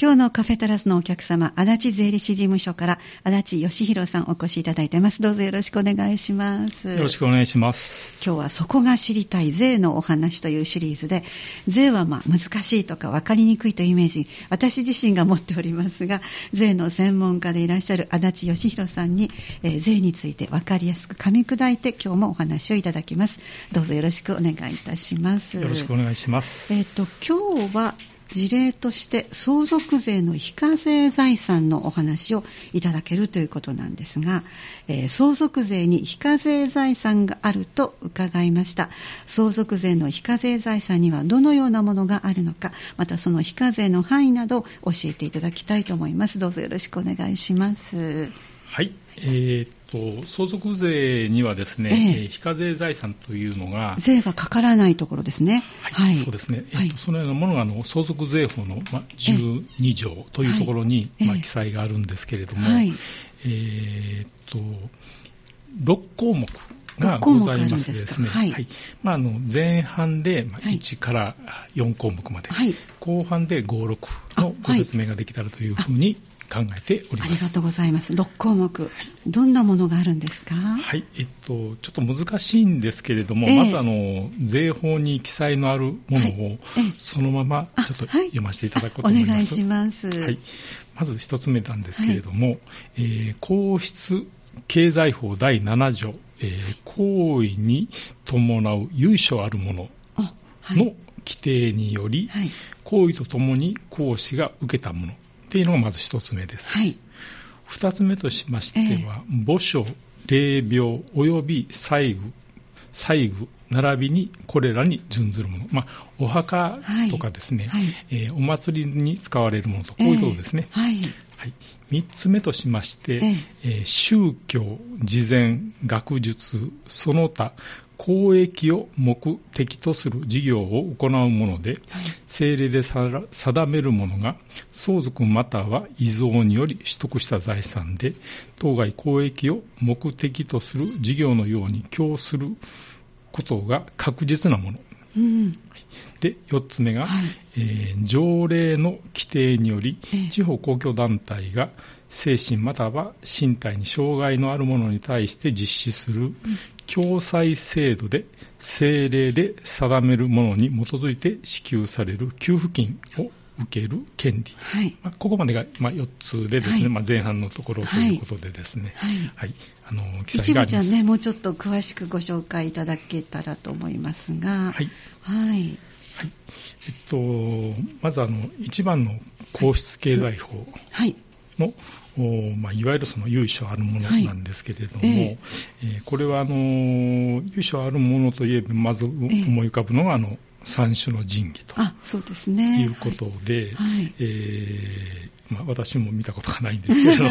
今日のカフェタラスのお客様、足立税理士事務所から足立義弘さんお越しいただいてます。どうぞよろしくお願いします。よろしくお願いします。今日はそこが知りたい税のお話というシリーズで、税は難しいとか分かりにくいというイメージ、私自身が持っておりますが、税の専門家でいらっしゃる足立義弘さんに、税について分かりやすく噛み砕いて今日もお話をいただきます。どうぞよろしくお願いいたします。よろしくお願いします。今日は事例として相続税の非課税財産のお話をいただけるということなんですが、相続税に非課税財産があると伺いました。相続税の非課税財産にはどのようなものがあるのか、またその非課税の範囲などを教えていただきたいと思います。どうぞよろしくお願いします。はい、相続税にはですね、非課税財産というのが税がかからないところですね。はい、そうですね。そのようなものが相続税法の、12条というところに、記載があるんですけれども、6項目がございましてですね、前半で1から4項目まで、後半で5、6のご説明ができたらというふうに考えております。ありがとうございます。6項目、どんなものがあるんですか？はい、ちょっと難しいんですけれども、まず税法に記載のあるものをそのままちょっと読ませていただこうと思います。お願いします。まず1つ目なんですけれども、皇室経済法第7条、行為に伴う由緒あるものの規定により、行為とともに行使が受けたものというのがまず1つ目です。2つ目としましては、墓所、霊廟および祭具並びにこれらに準ずるもの、お墓とかですね、お祭りに使われるものと、こういうことですね。3つ目としまして、宗教、慈善、学術、その他公益を目的とする事業を行うもので、政令で定めるものが相続または遺贈により取得した財産で、当該公益を目的とする事業のように供することが確実なもの、で4つ目が、条例の規定により地方公共団体が精神または身体に障害のあるものに対して実施する共済制度で政令で定めるものに基づいて支給される給付金を受ける権利、ここまでが、4つでですね、前半のところということでですね、記載があります。一部じゃもうちょっと詳しくご紹介いただけたらと思いますが、まず1番の皇室経済法の、いわゆるその由緒あるものなんですけれども、これは由緒あるものといえばまず思い浮かぶのが三種の神器ということで、私も見たことがないんですけれども、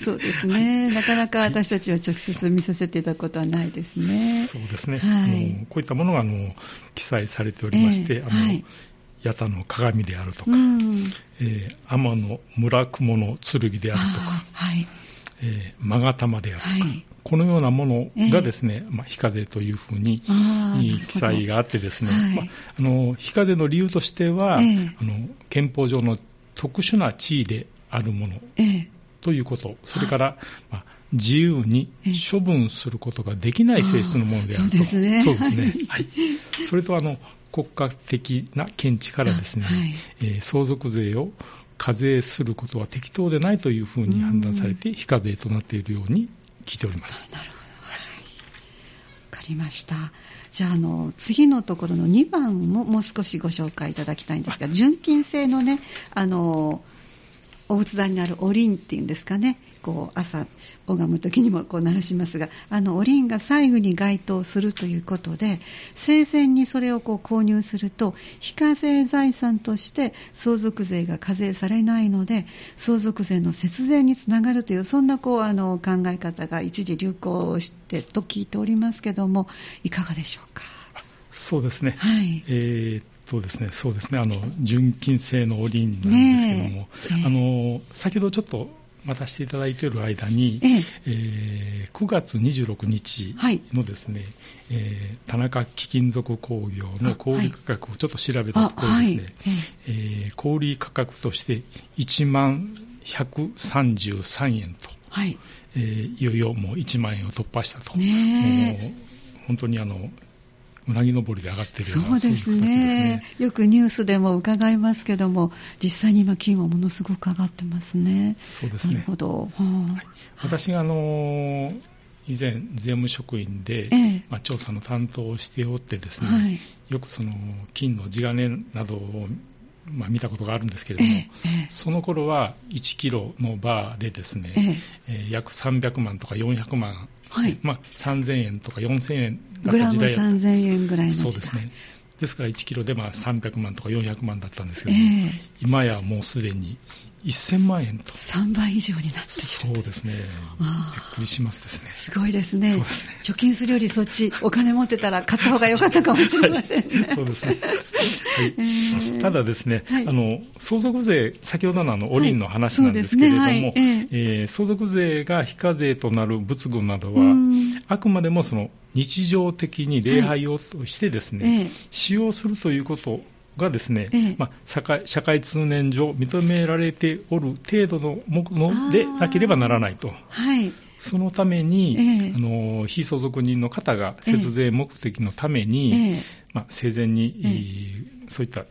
そうですね、なかなか私たちは直接見させていただくことはないですね。そうですね、こういったものが記載されておりまして、八田の鏡であるとか、天の村雲の剣であるとか、マガタマであるとか、このようなものがですね、非課税というふうに記載があってですね、非課税の理由としては、憲法上の特殊な地位であるものということ、それから、自由に処分することができない性質のものであると。それと国家的な見地からですね、相続税を課税することは適当でないというふうに判断されて、非課税となっているように聞いております。なるほど、分かりました。じゃあ次のところの2番ももう少しご紹介いただきたいんですが、純金製のね、お仏壇にあるお輪っていうんですかね、こう朝拝む時にもこう鳴らしますが、お輪が細具に該当するということで、生前にそれを購入すると非課税財産として相続税が課税されないので、相続税の節税につながるという、そんな考え方が一時流行してと聞いておりますけども、いかがでしょうか？そうですね、純金製のおりんなんですけども、先ほどちょっと待たせていただいている間に、9月26日のですね、田中貴金属工業の小売価格をちょっと調べたところですね、小売価格として1万133円と、いよいよもう1万円を突破したと、もう本当にうなぎ登りで上がっているようなそういう形ですね。よくニュースでも伺いますけども、実際に今金はものすごく上がってますね。そうですね。なるほど。私が以前税務職員で、調査の担当をしておってですね、よくその金の地金などを見たことがあるんですけれども、その頃は1キロのバーでですね、約300万とか400万、3000円とか4000円だった時代だったんです。グラム3000円ぐらいの時代。そうですね。ですから1キロで300万とか400万だったんですけども、今やもうすでに1000万円と3倍以上になっている。そうですね。びっくりしますですね。すごいですね。そうですね。貯金するよりそっちお金持ってたら買った方が良かったかもしれませんね。そうですね。ただですね、相続税、先ほどのおりんの話なんですけれども、相続税が非課税となる仏具などは、あくまでもその日常的に礼拝をしてですね、使用するということがですね、社会通念上認められておる程度のものでなければならないと。そのために、非相続人の方が節税目的のために、生前に、そういった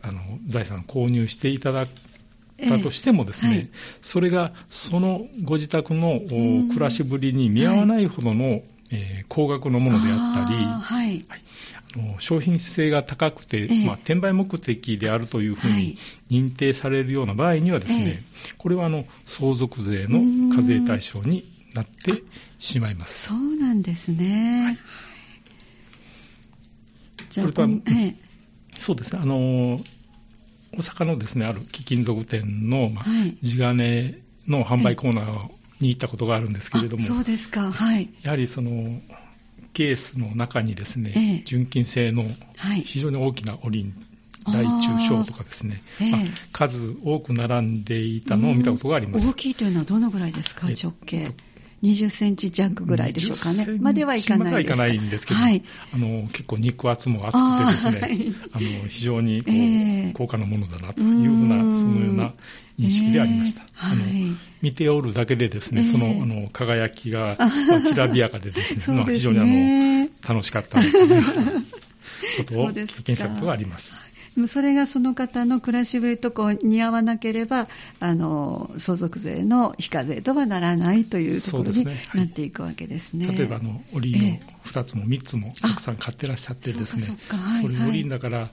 財産を購入していただくだとしてもですね、それがそのご自宅の暮らしぶりに見合わないほどの高額のものであったり、商品性が高くて、転売目的であるというふうに認定されるような場合にはですね、これは相続税の課税対象になってしまいます。そうなんですね。じゃあそれとそうですね、大阪のですね、ある貴金属店の地金の販売コーナーに行ったことがあるんですけれども、そうですか。やはりそのケースの中にですね、純金製の非常に大きなおりん、大中小とかですね、数多く並んでいたのを見たことがあります。大きいというのはどのぐらいですか？直径20センチ弱ぐらいでしょうかね。まではいかないですか。まではいかないんですけど、結構肉厚も厚くてですね、非常に高価なものだなというふうな、そのような認識でありました。見ておるだけでですね、その輝きがきらびやかでですね、非常に楽しかったということを経験したことがあります。それがその方の暮らしぶりと似合わなければ、相続税の非課税とはならないというところになっていくわけですね。例えばおりんを2つも3つもたくさん買ってらっしゃってですね、それおりんだから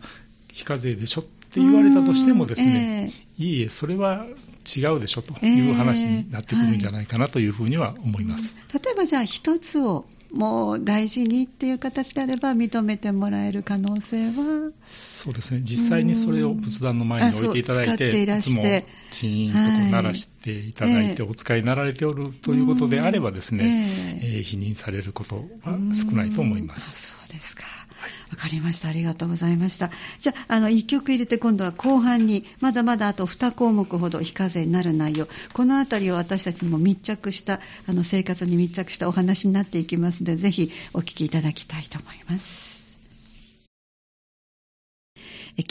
非課税でしょって言われたとしてもですね、いえ、それは違うでしょという話になってくるんじゃないかなというふうには思います。例えばじゃあ1つをもう大事にっていう形であれば認めてもらえる可能性は。そうですね。実際にそれを仏壇の前に置いていただいて、いつもチーンと鳴らしていただいて、お使いになられておるということであればですね、否認されることは少ないと思います。そうですか。わかりました。ありがとうございました。じゃあ、1曲入れて今度は後半に、まだまだあと2項目ほど非課税になる内容、このあたりを私たちにも密着した、生活に密着したお話になっていきますので、ぜひお聞きいただきたいと思います。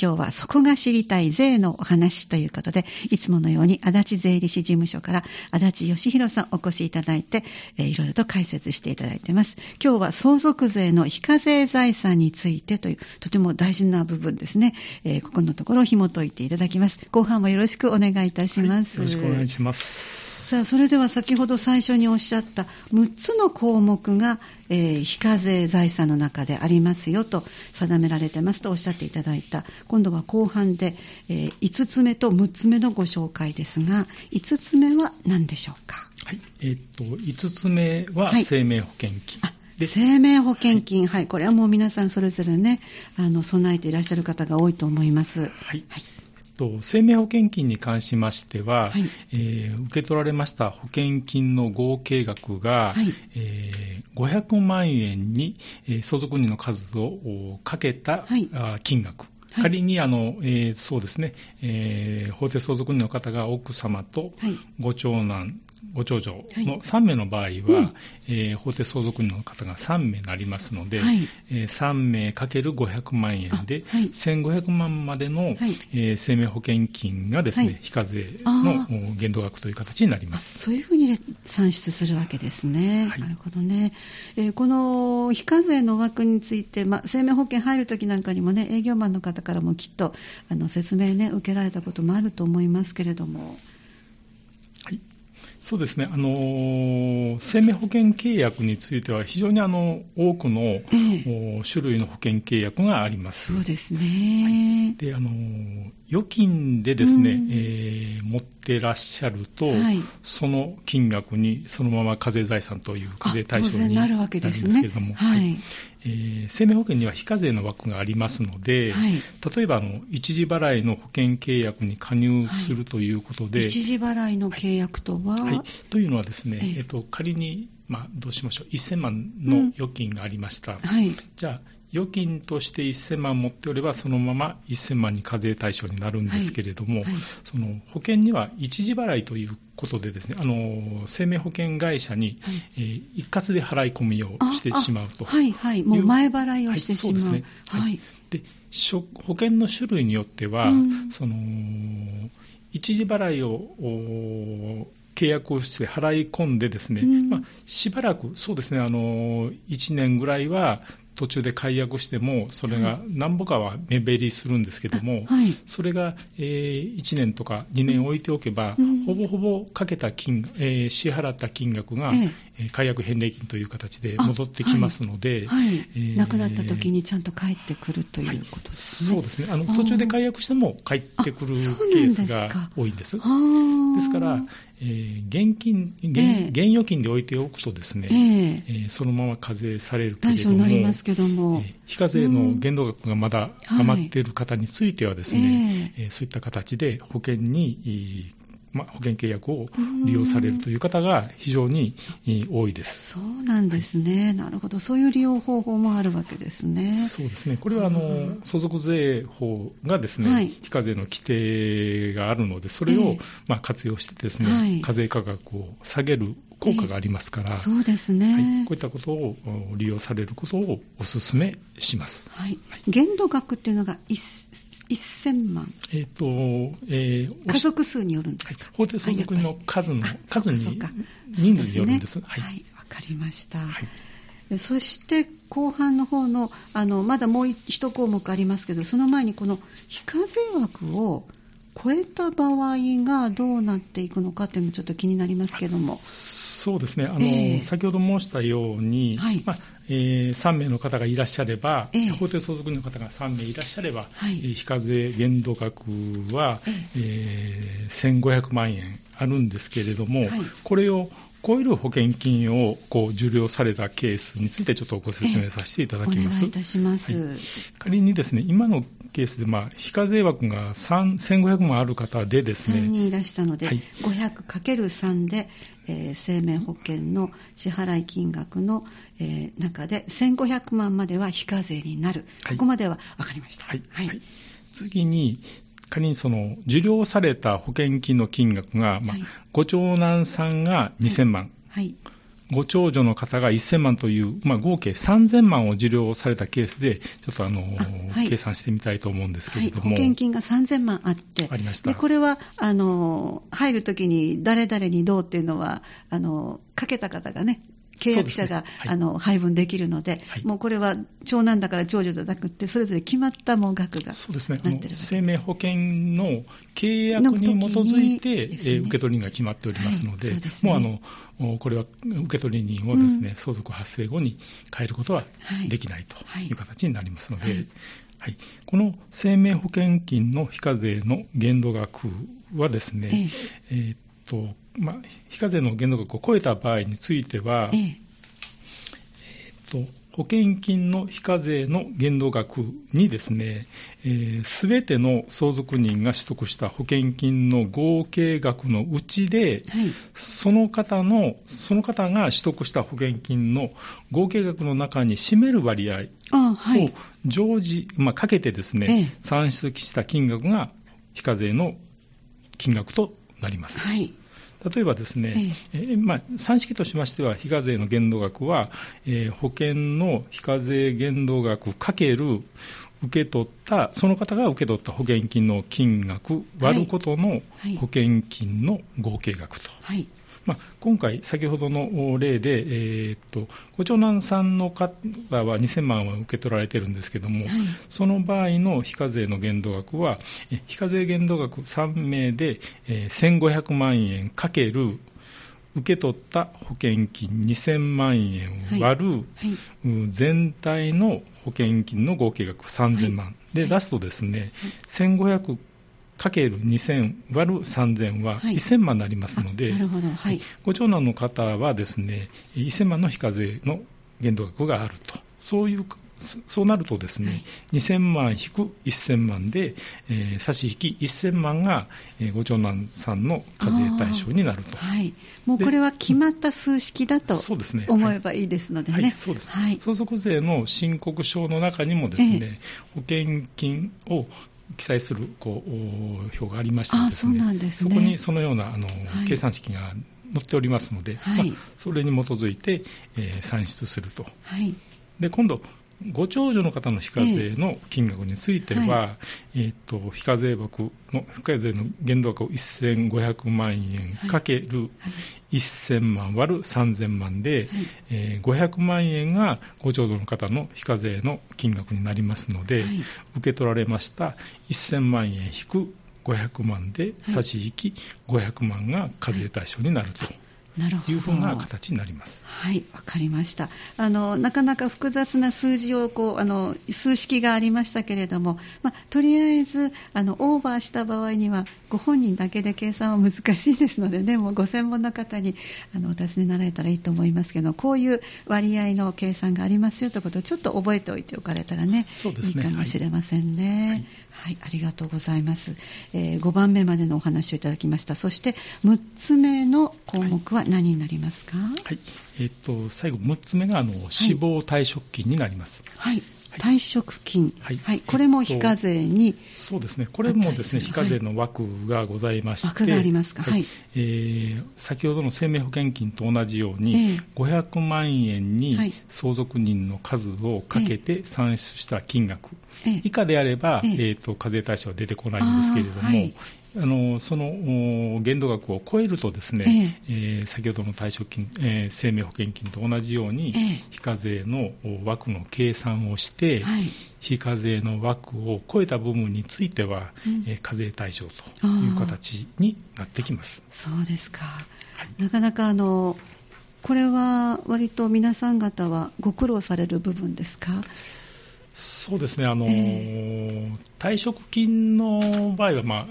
今日はそこが知りたい税のお話ということで、いつものように足立税理士事務所から足立義弘さんお越しいただいて、いろいろと解説していただいています。今日は相続税の非課税財産についてという、とても大事な部分ですね。ここのところを紐解いていただきます。後半もよろしくお願いいたします。よろしくお願いします。さあ、それでは先ほど最初におっしゃった6つの項目が、非課税財産の中でありますよと定められてますとおっしゃっていただいた。今度は後半で、5つ目と6つ目のご紹介ですが、5つ目は何でしょうか？5つ目は生命保険金、生命保険金、これはもう皆さんそれぞれね、備えていらっしゃる方が多いと思います。生命保険金に関しましては、受け取られました保険金の合計額が、500万円に相続人の数をかけた金額、仮にそうですね、法定相続人の方が奥様とご長男、ご長女の3名の場合は、はいうん法定相続人の方が3名になりますので、はい3名 ×500 万円で、はい、1500万までの、はい生命保険金がですね、はい、非課税の限度額という形になります。そういうふうに算出するわけですね、はい、なるほどね、この非課税の枠について、生命保険入るときなんかにもね営業マンの方からもきっと説明ね受けられたこともあると思いますけれども。はいそうですね、生命保険契約については非常に多くの、種類の保険契約があります。そうですね、はい、で預金でですね、持ってらっしゃると、はい、その金額にそのまま課税財産という課税対象になるんですけれども、生命保険には非課税の枠がありますので、はい、例えば一時払いの保険契約に加入するということで、はい、一時払いの契約とは、はいはい、というのはですね、仮に、どうしましょう1000万の預金がありました、うんはい、じゃあ預金として1000万持っておればそのまま1000万に課税対象になるんですけれども、はいはい、その保険には一時払いということでですね、生命保険会社に、はい一括で払い込みをしてしまうという、はいはい、もう前払いをしてしまう、はいそうですねはいはい、で保険の種類によっては、うん、その一時払いを契約をして払い込んでですね、うんしばらくそうですね1年ぐらいは途中で解約してもそれが何ぼかは目減りするんですけども、はい、それが、1年とか2年置いておけば、うん、ほぼほぼかけた支払った金額が、解約返礼金という形で戻ってきますので、はいはいなくなった時にちゃんと返ってくるということですね、はい、そうですね途中で解約しても返ってくるケースが多いんです。ですから、現預金で置いておくとですね、そのまま課税されるけれどもけども非課税の限度額がまだ余っている方についてはですね、はいそういった形で保険に、保険契約を利用されるという方が非常に多いです。そうなんですね、はい、なるほどそういう利用方法もあるわけですね。そうですねこれは相続税法がですね、はい、非課税の規定があるのでそれを活用してですね、はい、課税価格を下げる効果がありますから、そうですね、はい、こういったことを利用されることをお勧めします、はい、限度額というのが1000万、家族数によるんですか、はい、法定相続人の数に人数によるんです。はい、はい、わかりました、はい、そして後半の方の、まだもう一項目ありますけどその前にこの非課税枠を超えた場合がどうなっていくのかというのもちょっと気になりますけども。そうですね先ほど申したように、はい3名の方がいらっしゃれば、法定相続人の方が3名いらっしゃれば、はい非課税限度額は、1500万円あるんですけれども、はい、これを超える保険金を受領されたケースについてちょっとご説明させていただきます。お願いいたします、はい、仮にですね今のケースで非課税枠が1500万ある方でですね3人いらしたので、はい、500×3 で、生命保険の支払い金額の、中で1500万までは非課税になる、はい、ここまでは分かりました、はいはいはい、次に仮に受領された保険金の金額が、はい、ご長男さんが2000万、はいはい、ご長女の方が1000万という、合計3000万を受領されたケースでちょっとはい、計算してみたいと思うんですけれども、はい、保険金が3000万あってありました。でこれは入るときに誰々にどうっていうのはかけた方がね契約者が、ねはい、配分できるので、はい、もうこれは長男だから長女じゃなくてそれぞれ決まったもう額がなってるわけです。そうですね生命保険の契約に基づいて、受取人が決まっておりますので、はいそうですね、もうこれは受取人をですね、相続発生後に変えることはできないという形になりますので、はいはいはい、この生命保険金の非課税の限度額はですね、非課税の限度額を超えた場合については、保険金の非課税の限度額にですね、すべての相続人が取得した保険金の合計額のうちで、はい、その方が取得した保険金の合計額の中に占める割合を常時、かけてですね、算出した金額が非課税の金額となります、はい、例えばですね、3式としましては非課税の限度額は、保険の非課税限度額かける受け取ったその方が受け取った保険金の金額割ることの保険金の合計額と、はいはい今回先ほどの例で、ご長男さんの方は2000万は受け取られているんですけども、はい、その場合の非課税の限度額は非課税限度額3名で、1500万円かける受け取った保険金2000万円を割る、全体の保険金の合計額3000万、でラストですね、1500かける2000割る3000は1000万になりますので、ご長男の方はですね、1000万の非課税の限度額があると、そうなるとですね、2000万引く1000万で、差し引き1000万が、ご長男さんの課税対象になると、もうこれは決まった数式だと思えばいいですのでね。そうです。相続税の申告書の中にもですね、保険金を記載する表がありましてですね、そこにそのような計算式が載っておりますので、それに基づいて、算出すると、で今度ご長女の方の非課税の金額については、非課税の限度額を1500万円かける1000万割る3000万で、500万円がご長女の方の非課税の金額になりますので、受け取られました1000万円引く500万で差し引き500万が課税対象になると。なるほど、いうふうな形になります。わかりました。なかなか複雑な数字を数式がありましたけれども、とりあえずオーバーした場合にはご本人だけで計算は難しいですのでね、もうご専門の方にお尋ねになられたらいいと思いますけど、こういう割合の計算がありますよということをちょっと覚えておいておかれたらね、そうですね、いいかもしれませんね。ありがとうございます。5番目までのお話をいただきました。そして6つ目の項目は何になりますか？最後6つ目が死亡退職金になります。退職金、これも非課税に、そうですね、これもですね、非課税の枠がございまして、枠がありますか？先ほどの生命保険金と同じように、500万円に相続人の数をかけて算出した金額、以下であれば、課税対象は出てこないんですけれども、その限度額を超えるとですね、先ほどの退職金、生命保険金と同じように、非課税の枠の計算をして、非課税の枠を超えた部分については、課税対象という形になってきます。そうですか、なかなかこれは割と皆さん方はご苦労される部分ですか？そうですね、退職金の場合は、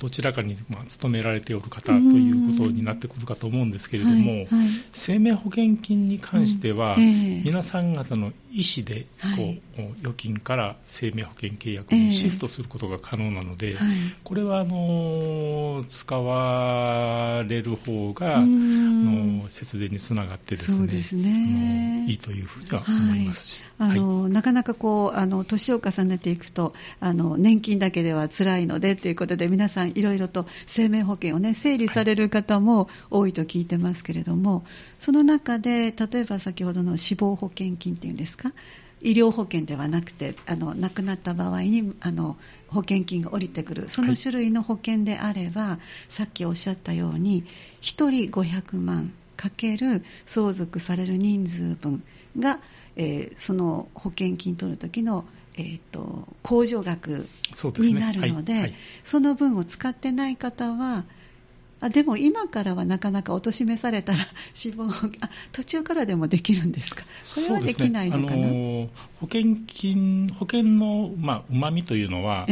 どちらかに勤められておる方ということになってくるかと思うんですけれども、生命保険金に関しては、皆さん方の意思で預金から生命保険契約にシフトすることが可能なので、これは使われる方が節税につながってですね、いいというふうには思いますし、なかなか年を重ねていくと年金だけでは辛いのでということで、皆さんいろいろと生命保険を、整理される方も多いと聞いてますけれども、その中で例えば先ほどの死亡保険金っていうんですか、医療保険ではなくて亡くなった場合に保険金が下りてくる、その種類の保険であれば、さっきおっしゃったように1人500万かける相続される人数分が、その保険金取る時の控除額になるので、その分を使ってない方は、でも今からはなかなかおとしめされたら途中からでもできるんですか？これはできないのかな？保険のうまみというのは、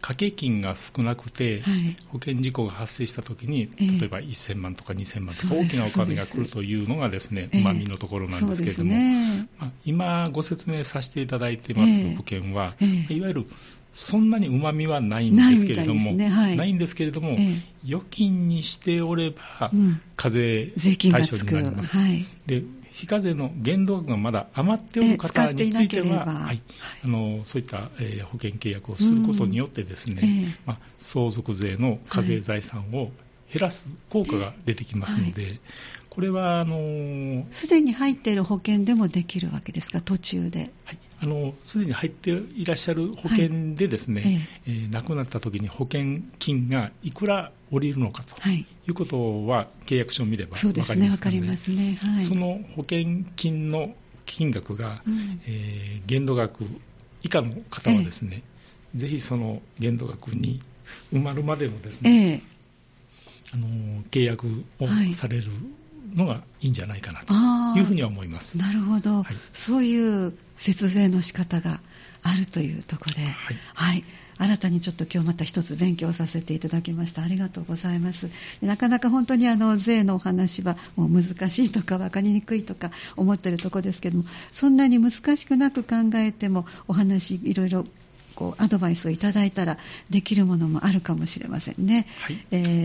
掛け金が少なくて、保険事故が発生したときに、例えば1000万とか2000万とか大きなお金が来るというのがですね、うまみのところなんですけれども、今ご説明させていただいてます保険は、いわゆるそんなにうまみはないんですけれども、ないんですけれども、預金にしておれば課税対象になります。で、非課税の限度額がまだ余っておる方については、そういった、保険契約をすることによってですね、相続税の課税財産を減らす効果が出てきますので、はい、これはすでに入っている保険でもできるわけですか、途中で。はい、すでに入っていらっしゃる保険でですね、はい、亡くなった時に保険金がいくら下りるのかということは契約書を見れば分かりますので、その保険金の金額が、限度額以下の方はですね、ぜひその限度額に埋まるまでのですね、契約をされるのがいいんじゃないかなというふうには思います。なるほど、はい、そういう節税の仕方があるというところで、はいはい、新たにちょっと今日また一つ勉強させていただきました。ありがとうございます。なかなか本当に税のお話はもう難しいとか分かりにくいとか思っているところですけども、そんなに難しくなく考えてもお話いろいろこうアドバイスをいただいたらできるものもあるかもしれませんね、はい。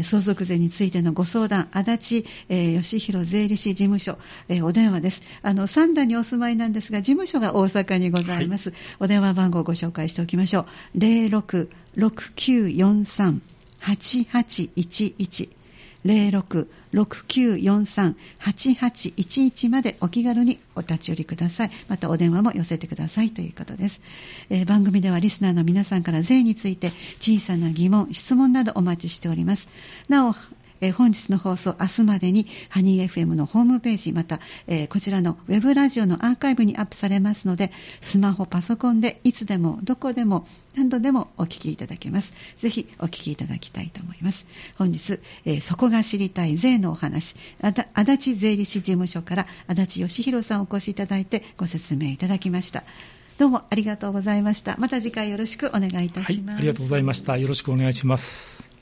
相続税についてのご相談、足立義弘税理士事務所、お電話です。三田にお住まいなんですが事務所が大阪にございます、はい、お電話番号をご紹介しておきましょう。 066943-8811 066943-8811 までお気軽にお立ち寄りください。またお電話も寄せてくださいということです。番組ではリスナーの皆さんから税について小さな疑問、質問などお待ちしております。なお本日の放送、明日までにハニー FM のホームページ、また、こちらのウェブラジオのアーカイブにアップされますので、スマホ、パソコンでいつでもどこでも何度でもお聞きいただけます。ぜひお聞きいただきたいと思います。本日、そこが知りたい税のお話、足立税理士事務所から足立義弘さんをお越しいただいてご説明いただきました。どうもありがとうございました。また次回よろしくお願いいたします、はい、ありがとうございました。よろしくお願いします。